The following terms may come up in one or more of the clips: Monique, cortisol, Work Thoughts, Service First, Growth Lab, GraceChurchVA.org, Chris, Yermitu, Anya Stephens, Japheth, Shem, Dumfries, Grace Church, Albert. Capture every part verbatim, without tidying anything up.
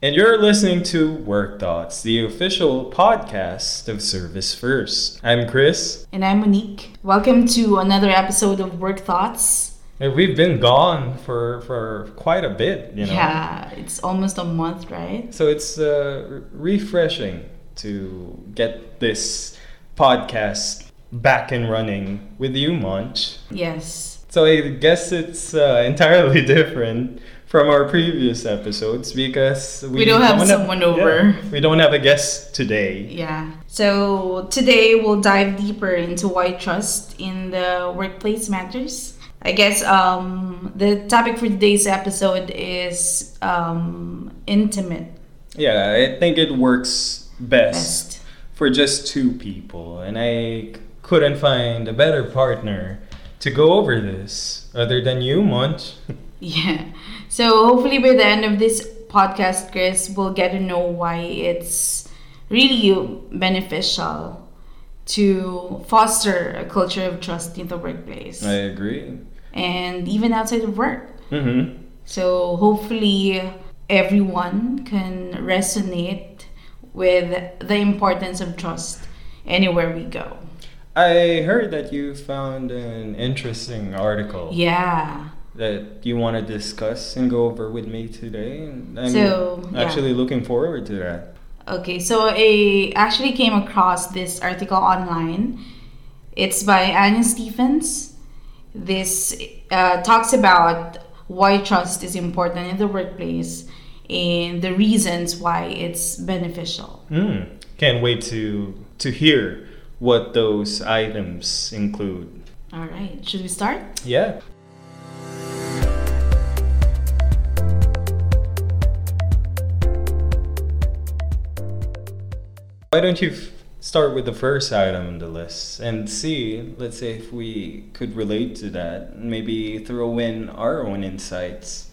And you're listening to Work Thoughts, the official podcast of Service First. I'm Chris. And I'm Monique. Welcome to another episode of Work Thoughts. And we've been gone for, for quite a bit, you know. Yeah, it's almost a month, right? So it's uh, refreshing to get this podcast back and running with you, Munch. Yes. So I guess it's uh, entirely different from our previous episodes because we, we don't have don't someone have, over. Yeah, we don't have a guest today. Yeah. So today we'll dive deeper into why trust in the workplace matters. I guess um, the topic for today's episode is um, intimate. Yeah, I think it works best, best for just two people, and I couldn't find a better partner to go over this other than you, Munch. Yeah. So hopefully by the end of this podcast, Chris, we'll get to know why it's really beneficial to foster a culture of trust in the workplace. I agree. And even outside of work. Mm-hmm. So hopefully everyone can resonate with the importance of trust anywhere we go. I heard that you found an interesting article. Yeah. That you want to discuss and go over with me today. I'm so, actually yeah. looking forward to that. Okay, so I actually came across this article online. It's by Anya Stephens. This uh, talks about why trust is important in the workplace and the reasons why it's beneficial. Mm. Can't wait to to hear what those items include. All right, should we start? Yeah. Why don't you f- start with the first item on the list and see, let's say, if we could relate to that, and maybe throw in our own insights,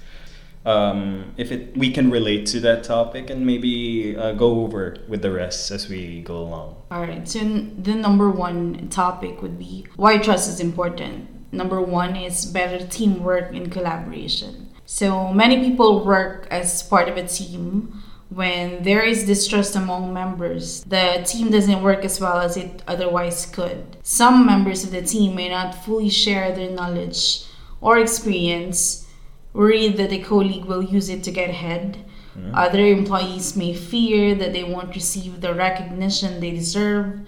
um, if it, we can relate to that topic, and maybe uh, go over with the rest as we go along. All right, so n- the number one topic would be why trust is important. Number one is better teamwork and collaboration. So many people work as part of a team. When there is distrust among members, the team doesn't work as well as it otherwise could. Some members of the team may not fully share their knowledge or experience, worried that a colleague will use it to get ahead. Mm-hmm. Other employees may fear that they won't receive the recognition they deserve,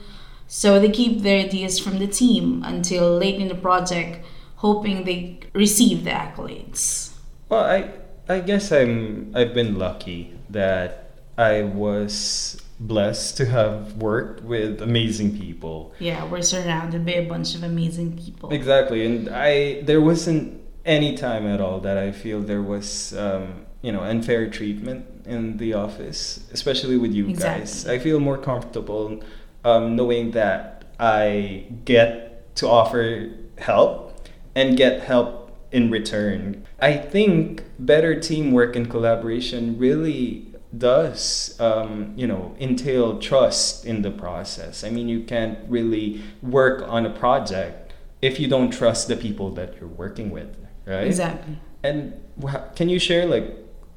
so they keep their ideas from the team until late in the project, hoping they receive the accolades. Well, I... I guess I'm, I've been lucky that I was blessed to have worked with amazing people. Yeah, we're surrounded by a bunch of amazing people. Exactly, and I there wasn't any time at all that I feel there was, um, you know, unfair treatment in the office, especially with you exactly. guys. I feel more comfortable um, knowing that I get to offer help and get help in return. I think better teamwork and collaboration really does, um, you know, entail trust in the process. I mean, you can't really work on a project if you don't trust the people that you're working with, right? Exactly. And can you share, like,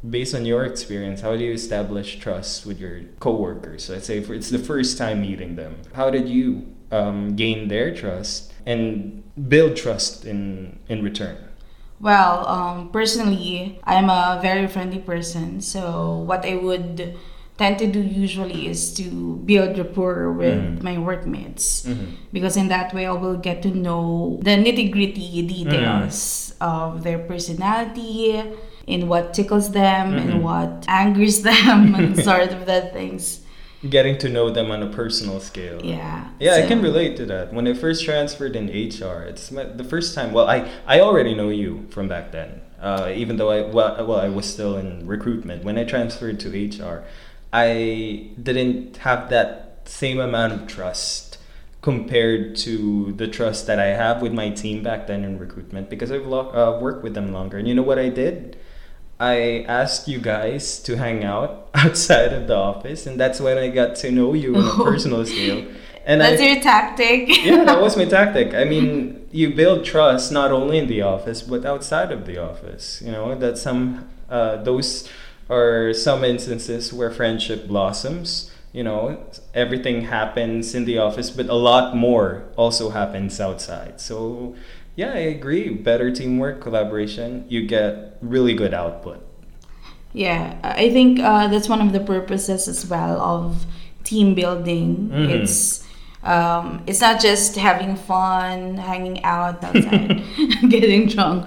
based on your experience, how do you establish trust with your coworkers? Let's say for, it's the first time meeting them. How did you um, gain their trust and build trust in, in return? Well, um, personally, I'm a very friendly person. So what I would tend to do usually is to build rapport with mm-hmm. my workmates. Mm-hmm. Because in that way, I will get to know the nitty-gritty details mm-hmm. of their personality and what tickles them mm-hmm. and what angers them and sort of that things. Getting to know them on a personal scale. Yeah. Yeah, so I can relate to that. When I first transferred in H R, it's my, the first time. Well, I, I already know you from back then, uh, even though I well, well I was still in recruitment. When I transferred to H R, I didn't have that same amount of trust compared to the trust that I have with my team back then in recruitment because I've lo- uh, worked with them longer. And you know what I did? I asked you guys to hang out outside of the office, and that's when I got to know you on a personal scale. And that's I, your tactic. Yeah, that was my tactic. I mean, you build trust not only in the office but outside of the office. You know that some uh, those or some instances where friendship blossoms. You know, everything happens in the office, but a lot more also happens outside. So yeah, I agree. Better teamwork, collaboration, you get really good output. Yeah, I think uh, that's one of the purposes as well of team building. Mm-hmm. It's um, it's not just having fun, hanging out outside, getting drunk.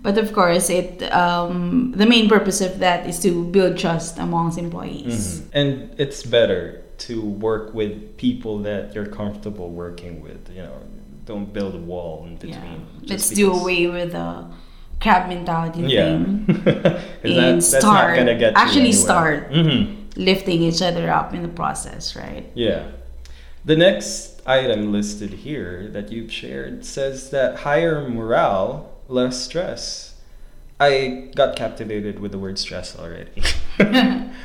But of course, it um, the main purpose of that is to build trust amongst employees. Mm-hmm. And it's better to work with people that you're comfortable working with. You know, don't build a wall in between. Yeah. Let's because. do away with the crab mentality yeah. thing. And that, start that's not get actually start mm-hmm. lifting each other up in the process, right? Yeah. The next item listed here that you've shared says that higher morale, less stress. I got captivated with the word stress already.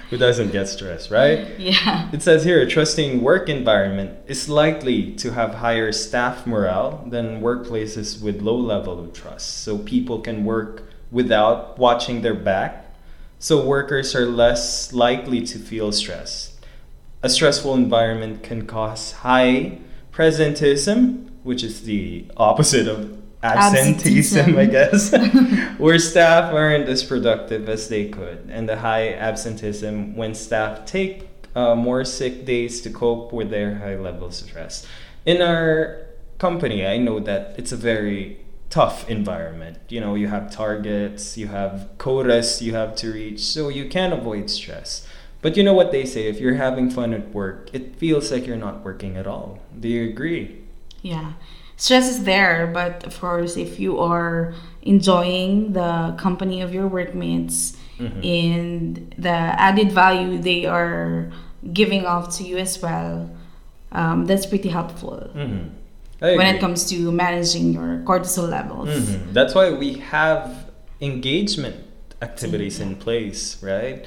Who doesn't get stressed, right? Yeah. It says here, trusting work environment is likely to have higher staff morale than workplaces with low level of trust. So people can work without watching their back. So workers are less likely to feel stress. A stressful environment can cause high presenteeism, which is the opposite of absenteeism, I guess, where staff aren't as productive as they could, and the high absenteeism when staff take uh, more sick days to cope with their high levels of stress. In our company, I know that it's a very tough environment. You know, you have targets, you have quotas you have to reach, so you can't avoid stress. But you know what they say, if you're having fun at work, it feels like you're not working at all. Do you agree? Yeah. Stress is there, but of course, if you are enjoying the company of your workmates mm-hmm. and the added value they are giving off to you as well, um, that's pretty helpful mm-hmm. when it comes to managing your cortisol levels. Mm-hmm. That's why we have engagement activities yeah. in place, right?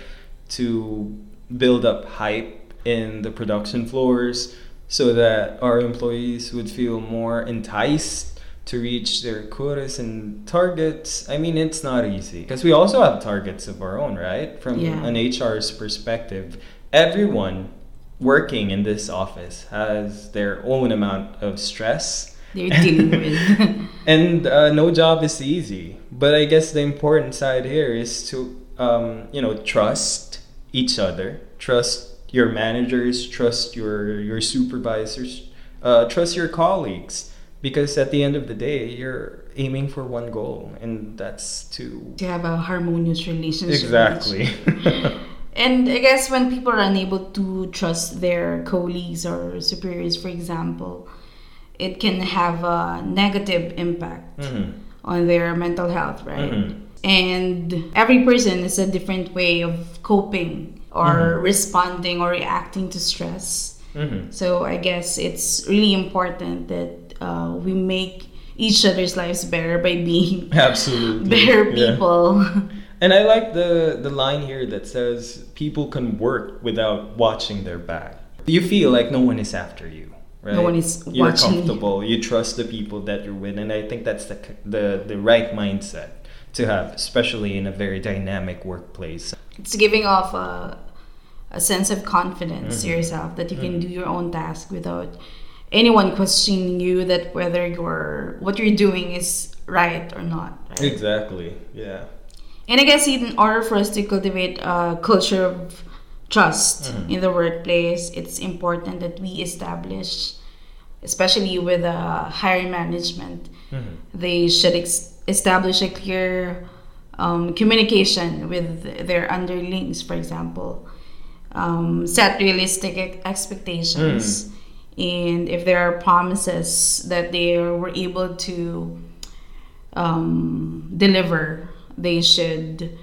To build up hype in the production floors, so that our employees would feel more enticed to reach their quotas and targets. I mean, it's not easy because we also have targets of our own, right? From yeah. an H R's perspective, everyone working in this office has their own amount of stress they're dealing with. And uh, no job is easy. But I guess the important side here is to, um, you know, trust each other, trust your managers, trust your your supervisors, uh, trust your colleagues, because at the end of the day, you're aiming for one goal, and that's to to have a harmonious relationship. Exactly. And I guess when people are unable to trust their colleagues or superiors, for example, it can have a negative impact mm-hmm. on their mental health, right? Mm-hmm. And every person has a different way of coping or mm-hmm. responding or reacting to stress. Mm-hmm. So I guess it's really important that uh, we make each other's lives better by being absolutely better people. Yeah. And I like the, the line here that says people can work without watching their back. You feel like no one is after you, right? No one is you're watching. You're comfortable. You trust the people that you're with. And I think that's the the, the right mindset to have, especially in a very dynamic workplace. It's giving off a, a sense of confidence mm-hmm. to yourself that you mm-hmm. can do your own task without anyone questioning you that whether you're what you're doing is right or not. Right? Exactly. Yeah. And I guess in order for us to cultivate a culture of trust mm-hmm. in the workplace, it's important that we establish, especially with a uh, higher management, mm-hmm. they should ex- establish a clear um, communication with their underlings, for example. Um, set realistic expectations. Mm. And if there are promises that they were able to um, deliver, they should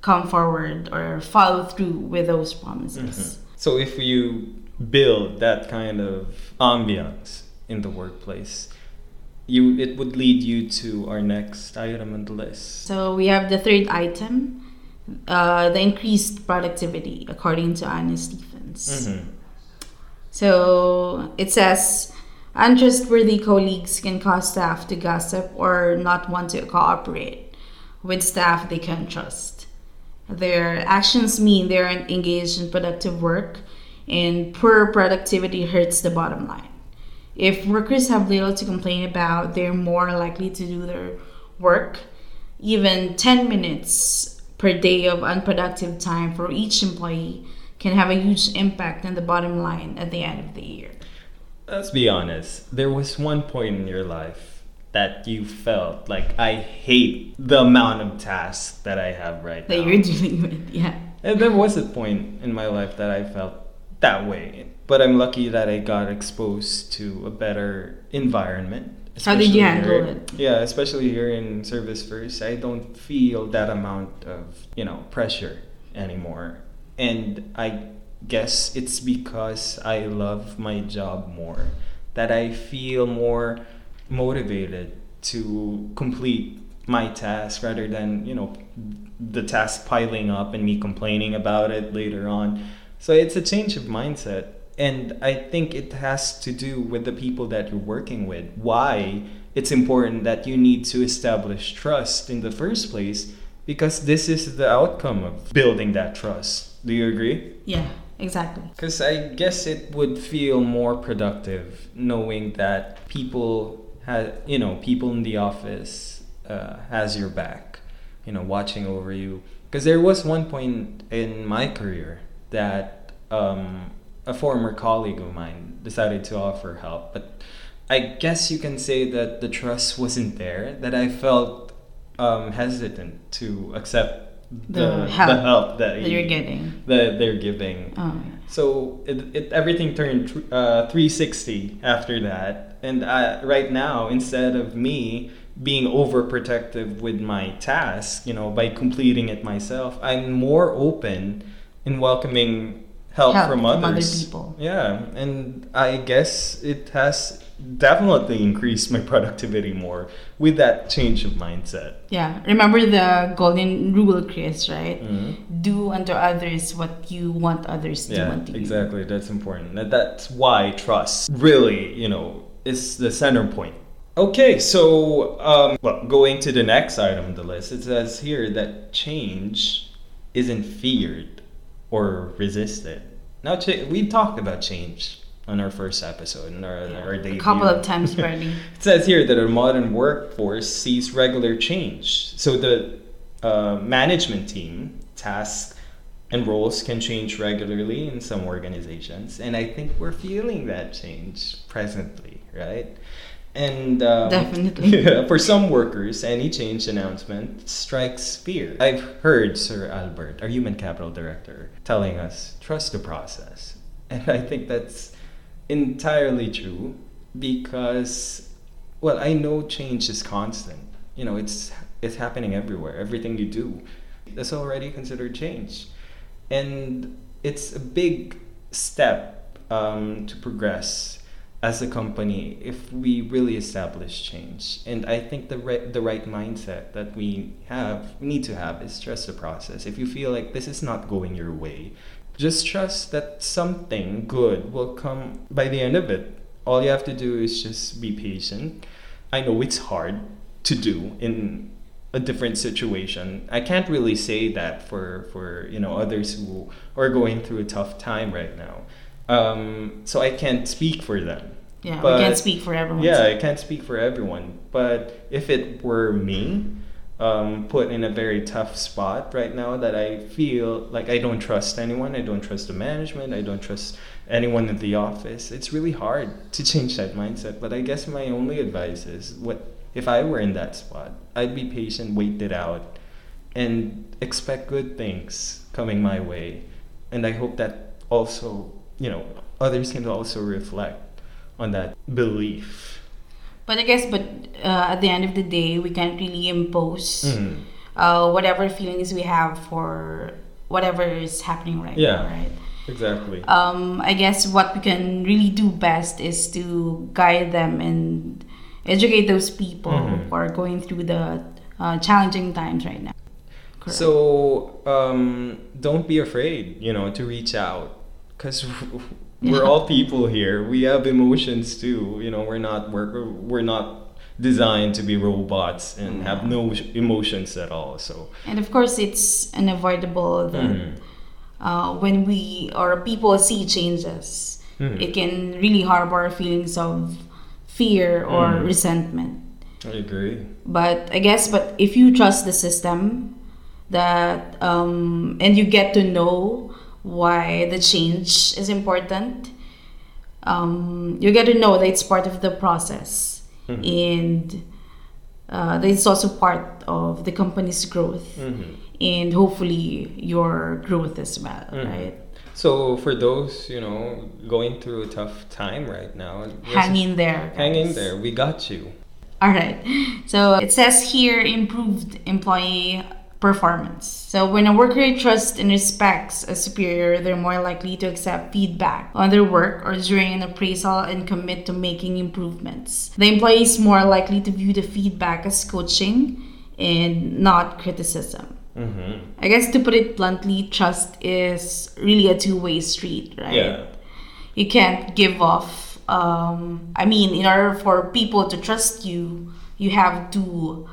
come forward or follow through with those promises. Mm-hmm. So if you build that kind of ambiance in the workplace, You, it would lead you to our next item on the list. So we have the third item, uh, the increased productivity, according to Anya Stephens. Mm-hmm. So it says, untrustworthy colleagues can cause staff to gossip or not want to cooperate with staff they can trust. Their actions mean they aren't engaged in productive work, and poor productivity hurts the bottom line. If workers have little to complain about, they're more likely to do their work. Even ten minutes per day of unproductive time for each employee can have a huge impact on the bottom line at the end of the year. Let's be honest, there was one point in your life that you felt like, I hate the amount of tasks that I have right now. That you're dealing with, yeah. And there was a point in my life that I felt that way. But I'm lucky that I got exposed to a better environment. How did you handle it? Yeah, especially here in Service First, I don't feel that amount of, you know, pressure anymore. And I guess it's because I love my job more, that I feel more motivated to complete my task rather than, you know, the task piling up and me complaining about it later on. So it's a change of mindset. And I think it has to do with the people that you're working with. Why it's important that you need to establish trust in the first place, because this is the outcome of building that trust. Do you agree? Yeah, exactly. Because I guess it would feel more productive knowing that people, ha- you know, people in the office uh, has your back, you know, watching over you. Because there was one point in my career that... Um, A former colleague of mine decided to offer help, but I guess you can say that the trust wasn't there, that I felt um, hesitant to accept the, the, help, the help that, that you're you, getting, that they're giving. Oh. So it, it everything turned uh, three sixty after that, and I, right now, instead of me being overprotective with my task, you know, by completing it myself, I'm more open in welcoming Help, help from others. From other people. Yeah, and I guess it has definitely increased my productivity more with that change of mindset. Yeah, remember the golden rule, Chris, right? Mm-hmm. Do unto others what you want others to yeah, do unto you. Exactly, that's important. That, that's why trust really, you know, is the center point. Okay, so um, well, going to the next item on the list, it says here that change isn't feared or resist it. Now, ch- we talked about change on our first episode, in our, yeah, our debut. A couple of times already. It says here that our modern workforce sees regular change. So the uh, management team, tasks, and roles can change regularly in some organizations. And I think we're feeling that change presently, right? And um, definitely. Yeah, for some workers, any change announcement strikes fear. I've heard Sir Albert, our human capital director, telling us, trust the process. And I think that's entirely true because, well, I know change is constant. You know, it's it's happening everywhere. Everything you do, that's already considered change. And it's a big step um, to progress as a company, if we really establish change. And I think the right, the right mindset that we have, need to have, is trust the process. If you feel like this is not going your way, just trust that something good will come by the end of it. All you have to do is just be patient. I know it's hard to do in a different situation. I can't really say that for, for you know, others who are going through a tough time right now. Um, so I can't speak for them. Yeah, but, we can't speak for everyone. Yeah, I can't speak for everyone. But if it were me, um, put in a very tough spot right now that I feel like I don't trust anyone, I don't trust the management, I don't trust anyone in the office, it's really hard to change that mindset. But I guess my only advice is, what if I were in that spot, I'd be patient, wait it out, and expect good things coming my way. And I hope that also... you know, others can also reflect on that belief. But I guess, but uh, at the end of the day, we can't really impose mm-hmm. uh, whatever feelings we have for whatever is happening right yeah, now, right? Exactly. Um, I guess what we can really do best is to guide them and educate those people mm-hmm. who are going through the uh, challenging times right now. Correct. So um, don't be afraid, you know, to reach out. Because we're all people here. We have emotions too. You know, we're not work. We're not designed to be robots and have no emotions at all. So, and of course, it's unavoidable that mm-hmm. uh, when we or people see changes, mm-hmm. it can really harbor feelings of fear or mm-hmm. resentment. I agree. But I guess, but if you trust the system, that um, and you get to know why the change is important, um, you get to know that it's part of the process. Mm-hmm. And uh, that it's also part of the company's growth mm-hmm. and hopefully your growth as well, mm-hmm. right? So for those, you know, going through a tough time right now, hang in there. Hang in there. We got you. All right. So it says here, improved employee performance. So when a worker trusts and respects a superior, they're more likely to accept feedback on their work or during an appraisal and commit to making improvements. The employee is more likely to view the feedback as coaching and not criticism. Mm-hmm. I guess to put it bluntly, trust is really a two-way street, right? Yeah. You can't give off. Um, I mean, in order for people to trust you, you have to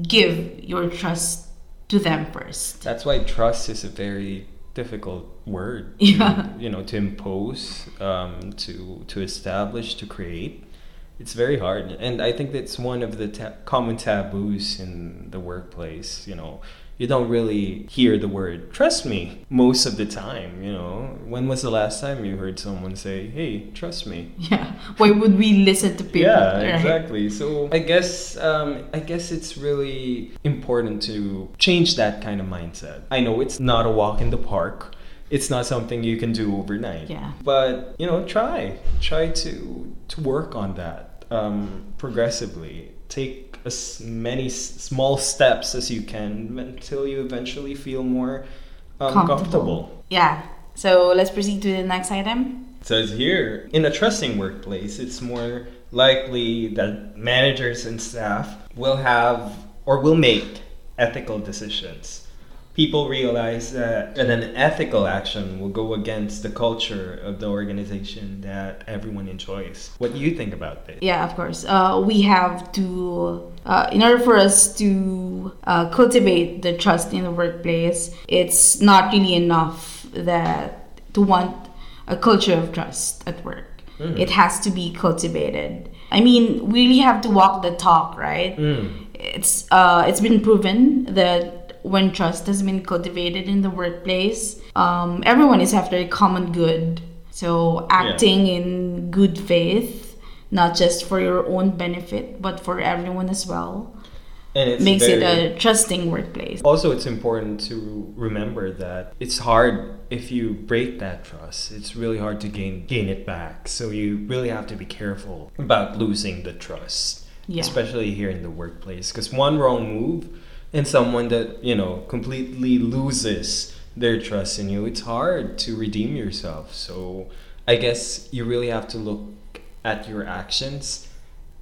give your trust to them first. That's why trust is a very difficult word to, yeah. you know, to impose, um, to to establish, to create. It's very hard, and I think that's one of the ta- common taboos in the workplace. You know, you don't really hear the word "trust me" most of the time. You know, when was the last time you heard someone say, "Hey, trust me"? Yeah. Why would we listen to people? Yeah, right? Exactly. So I guess um, I guess it's really important to change that kind of mindset. I know it's not a walk in the park. It's not something you can do overnight. Yeah. But you know, try try to to work on that. Um, progressively take as many s- small steps as you can until you eventually feel more um, comfortable. comfortable yeah so let's proceed to the next item. It says here, in a trusting workplace, it's more likely that managers and staff will have or will make ethical decisions. People realize that an ethical action will go against the culture of the organization that everyone enjoys. What do you think about this? Yeah, of course. Uh, we have to, uh, in order for us to uh, cultivate the trust in the workplace, it's not really enough that to want a culture of trust at work. Mm. It has to be cultivated. I mean, we really have to walk the talk, right? Mm. It's uh, it's been proven that when trust has been cultivated in the workplace, um, everyone is after a common good. So acting yeah. in good faith, not just for your own benefit, but for everyone as well, and it makes very, it a trusting workplace. Also, it's important to remember that it's hard if you break that trust. It's really hard to gain gain it back. So you really have to be careful about losing the trust, yeah. especially here in the workplace, because one wrong move and someone that, you know, completely loses their trust in you, it's hard to redeem yourself. So I guess you really have to look at your actions,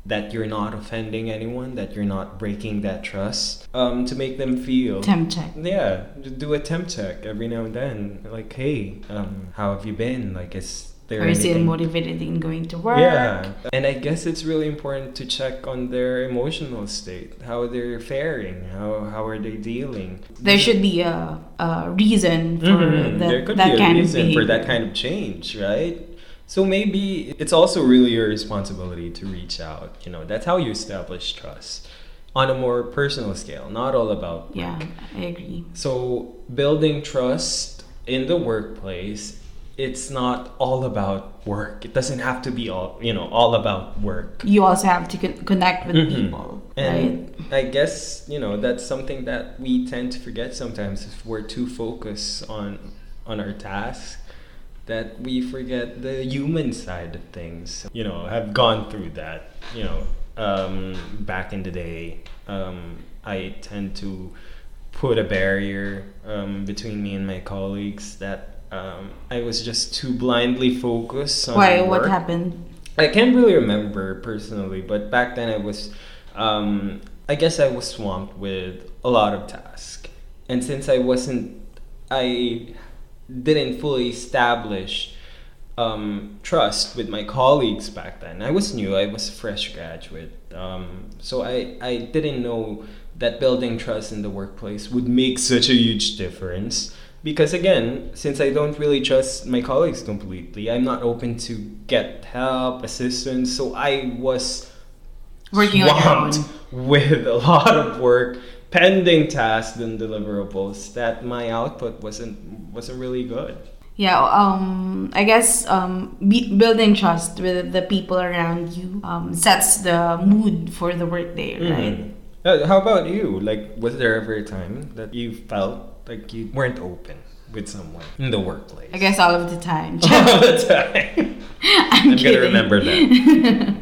that you're not offending anyone, that you're not breaking that trust, um, to make them feel... Temp check. Yeah, do a temp check every now and then. Like, hey, um, how have you been? Like, it's... There Are you still motivated in going to work? Yeah, and I guess it's really important to check on their emotional state, how they're faring, how how are they dealing. There should be a, a reason for mm-hmm. that, there could that be a kind reason of behavior. For that kind of change, right? So maybe it's also really your responsibility to reach out. You know, that's how you establish trust on a more personal scale, not all about work. Yeah, I agree. So building trust in the workplace, it's not all about work. It doesn't have to be all, you know, all about work. You also have to con- connect with mm-hmm. people, and right? I guess, you know, that's something that we tend to forget sometimes if we're too focused on on our task, that we forget the human side of things. You know, I've gone through that, you know, um, back in the day. Um, I tend to put a barrier um, between me and my colleagues that Um, I was just too blindly focused on Why? Work. What happened? I can't really remember personally, but back then I was, um, I guess I was swamped with a lot of tasks. And since I wasn't, I didn't fully establish um, trust with my colleagues back then. I was new, I was a fresh graduate. Um, so I, I didn't know that building trust in the workplace would make such a huge difference. Because again, since I don't really trust my colleagues completely, I'm not open to get help, assistance. So I was working swamped with a lot of work, pending tasks and deliverables, that my output wasn't wasn't really good. Yeah, um, I guess um, be- building trust with the people around you um, sets the mood for the workday, right? Mm. Uh, how about you? Like, was there ever a time that you felt like you weren't open with someone in the workplace? I guess all of the time. All the time. I'm, I'm gonna remember that.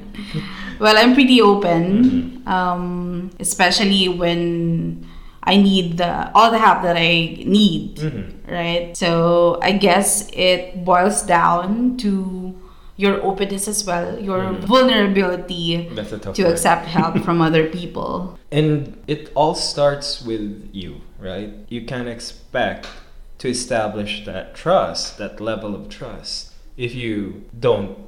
Well, I'm pretty open, mm-hmm. um, especially when I need the, all the help that I need, mm-hmm. right? So I guess it boils down to your openness as well, your mm-hmm. vulnerability That's a tough to word. Accept help from other people. And it all starts with you, right? You can expect to establish that trust, that level of trust, if you don't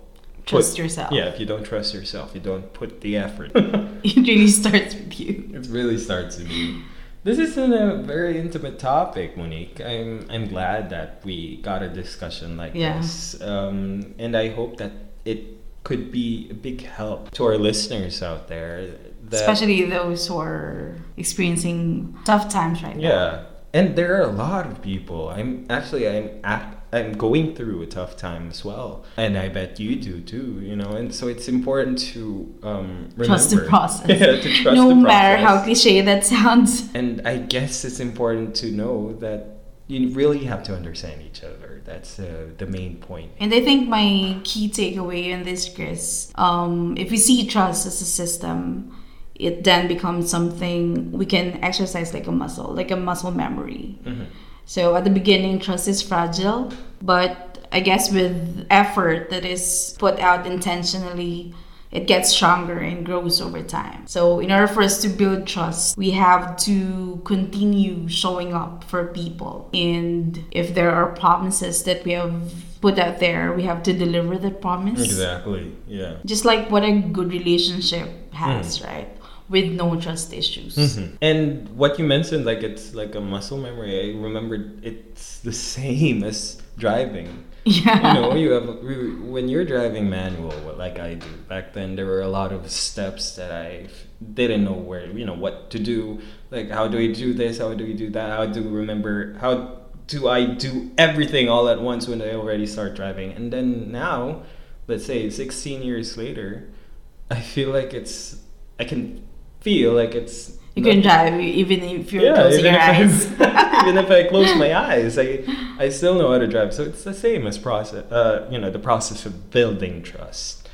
trust put, yourself. Yeah, if you don't trust yourself, you don't put the effort. It really starts with you. It really starts with you. This is a very intimate topic, Monique. I'm I'm glad that we got a discussion like yeah. this. Um, and I hope that it could be a big help to our listeners out there. Especially those who are experiencing tough times right yeah. now. Yeah. And there are a lot of people. I'm actually I'm at, I'm going through a tough time as well, and I bet you do too. You know, and so it's important to um, remember trust the process. Yeah, to trust no the process. No matter how cliche that sounds. And I guess it's important to know that you really have to understand each other. That's uh, the main point. And I think my key takeaway in this, Chris, um, if we see trust as a system, it then becomes something we can exercise like a muscle, like a muscle memory. Mm-hmm. So at the beginning, trust is fragile, but I guess with effort that is put out intentionally, it gets stronger and grows over time. So in order for us to build trust, we have to continue showing up for people. And if there are promises that we have put out there, we have to deliver the promise. Exactly, yeah. Just like what a good relationship has, mm. right? With no trust issues. Mm-hmm. And what you mentioned, like it's like a muscle memory. I remembered it's the same as driving. Yeah. You know, you have when you're driving manual, like I do. Back then, there were a lot of steps that I didn't know where, you know, what to do. Like, how do I do this? How do we do that? How do we remember? How do I do everything all at once when I already start driving? And then now, let's say sixteen years later, I feel like it's I can. feel like it's... You not, can drive even if you're yeah, closing your eyes. Even if I close my eyes, I I still know how to drive. So it's the same as process, uh, you know, the process of building trust,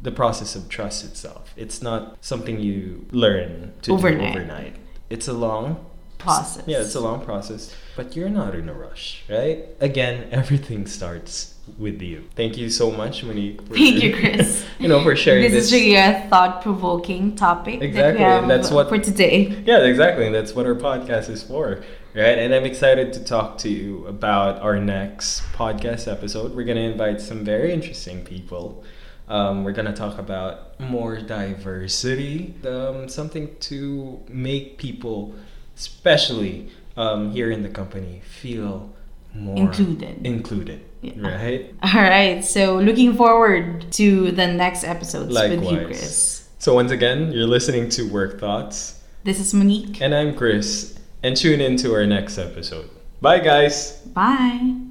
the process of trust itself. It's not something you learn to overnight. do overnight. It's a long process. Yeah, it's a long process, but you're not in a rush, right? Again, everything starts with you. Thank you so much, Monique. For Thank you, Chris. You know, for sharing this. This is really a thought-provoking topic. Exactly, that and that's what for today. Yeah, exactly, and that's what our podcast is for, right? And I'm excited to talk to you about our next podcast episode. We're going to invite some very interesting people. Um, we're going to talk about more diversity, um, something to make people, especially um, here in the company, feel more included. Included. Yeah. Right? All right. So looking forward to the next episodes Likewise. With you, Chris. So once again, you're listening to Work Thoughts. This is Monique. And I'm Chris. And tune in to our next episode. Bye, guys. Bye.